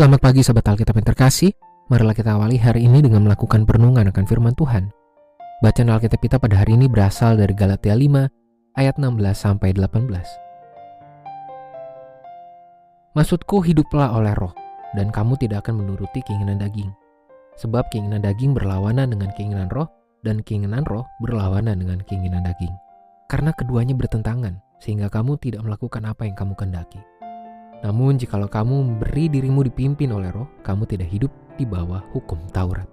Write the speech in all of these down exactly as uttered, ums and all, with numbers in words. Selamat pagi sahabat Alkitab yang terkasih. Marilah kita awali hari ini dengan melakukan perenungan akan firman Tuhan. Bacaan Alkitab kita pada hari ini berasal dari Galatia lima ayat enam belas sampai delapan belas. Maksudku, hiduplah oleh roh, dan kamu tidak akan menuruti keinginan daging. Sebab keinginan daging berlawanan dengan keinginan roh, dan keinginan roh berlawanan dengan keinginan daging. Karena keduanya bertentangan, sehingga kamu tidak melakukan apa yang kamu kehendaki. Namun jikalau kamu memberi dirimu dipimpin oleh roh, kamu tidak hidup di bawah hukum Taurat.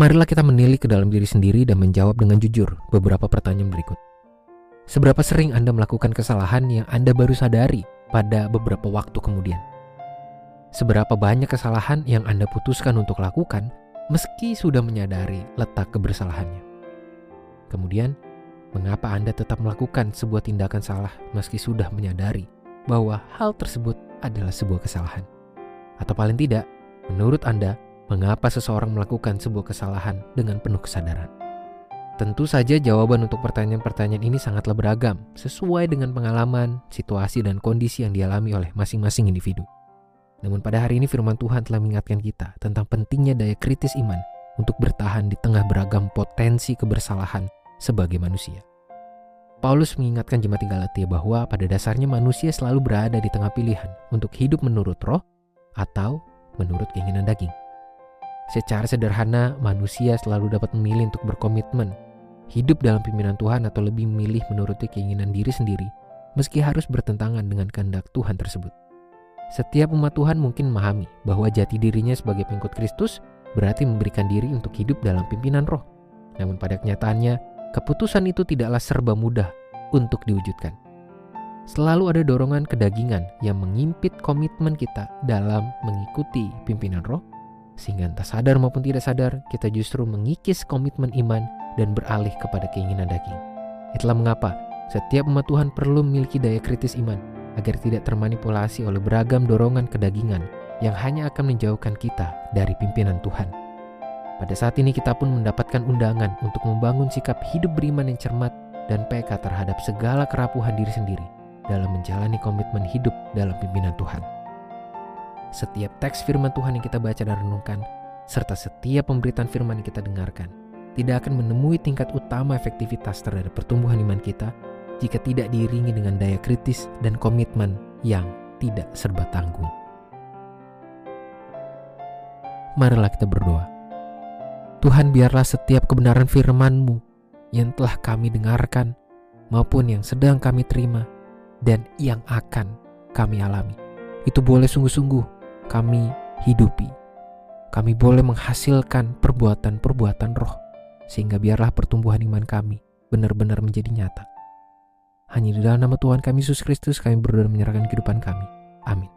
Marilah kita menilik ke dalam diri sendiri dan menjawab dengan jujur beberapa pertanyaan berikut. Seberapa sering Anda melakukan kesalahan yang Anda baru sadari pada beberapa waktu kemudian? Seberapa banyak kesalahan yang Anda putuskan untuk lakukan meski sudah menyadari letak kebersalahannya? Kemudian, mengapa Anda tetap melakukan sebuah tindakan salah meski sudah menyadari bahwa hal tersebut adalah sebuah kesalahan? Atau paling tidak, menurut Anda, mengapa seseorang melakukan sebuah kesalahan dengan penuh kesadaran? Tentu saja jawaban untuk pertanyaan-pertanyaan ini sangatlah beragam sesuai dengan pengalaman, situasi, dan kondisi yang dialami oleh masing-masing individu. Namun pada hari ini firman Tuhan telah mengingatkan kita tentang pentingnya daya kritis iman untuk bertahan di tengah beragam potensi kebersalahan sebagai manusia. Paulus mengingatkan jemaat Galatia bahwa pada dasarnya manusia selalu berada di tengah pilihan untuk hidup menurut roh atau menurut keinginan daging. Secara sederhana, manusia selalu dapat memilih untuk berkomitmen hidup dalam pimpinan Tuhan atau lebih memilih menuruti keinginan diri sendiri meski harus bertentangan dengan kehendak Tuhan tersebut. Setiap umat Tuhan mungkin memahami bahwa jati dirinya sebagai pengikut Kristus berarti memberikan diri untuk hidup dalam pimpinan roh. Namun pada kenyataannya, keputusan itu tidaklah serba mudah untuk diwujudkan. Selalu ada dorongan kedagingan yang mengimpit komitmen kita dalam mengikuti pimpinan roh, sehingga entah sadar maupun tidak sadar, kita justru mengikis komitmen iman dan beralih kepada keinginan daging. Itulah mengapa setiap umat Tuhan perlu memiliki daya kritis iman agar tidak termanipulasi oleh beragam dorongan kedagingan yang hanya akan menjauhkan kita dari pimpinan Tuhan. Pada saat ini kita pun mendapatkan undangan untuk membangun sikap hidup beriman yang cermat dan peka terhadap segala kerapuhan diri sendiri dalam menjalani komitmen hidup dalam pimpinan Tuhan. Setiap teks firman Tuhan yang kita baca dan renungkan, serta setiap pemberitaan firman yang kita dengarkan, tidak akan menemui tingkat utama efektivitas terhadap pertumbuhan iman kita jika tidak diiringi dengan daya kritis dan komitmen yang tidak serba tanggung. Marilah kita berdoa. Tuhan, biarlah setiap kebenaran firman-Mu yang telah kami dengarkan maupun yang sedang kami terima dan yang akan kami alami, itu boleh sungguh-sungguh kami hidupi. Kami boleh menghasilkan perbuatan-perbuatan roh, sehingga biarlah pertumbuhan iman kami benar-benar menjadi nyata. Hanya di dalam nama Tuhan kami Yesus Kristus kami berdoa menyerahkan kehidupan kami. Amin.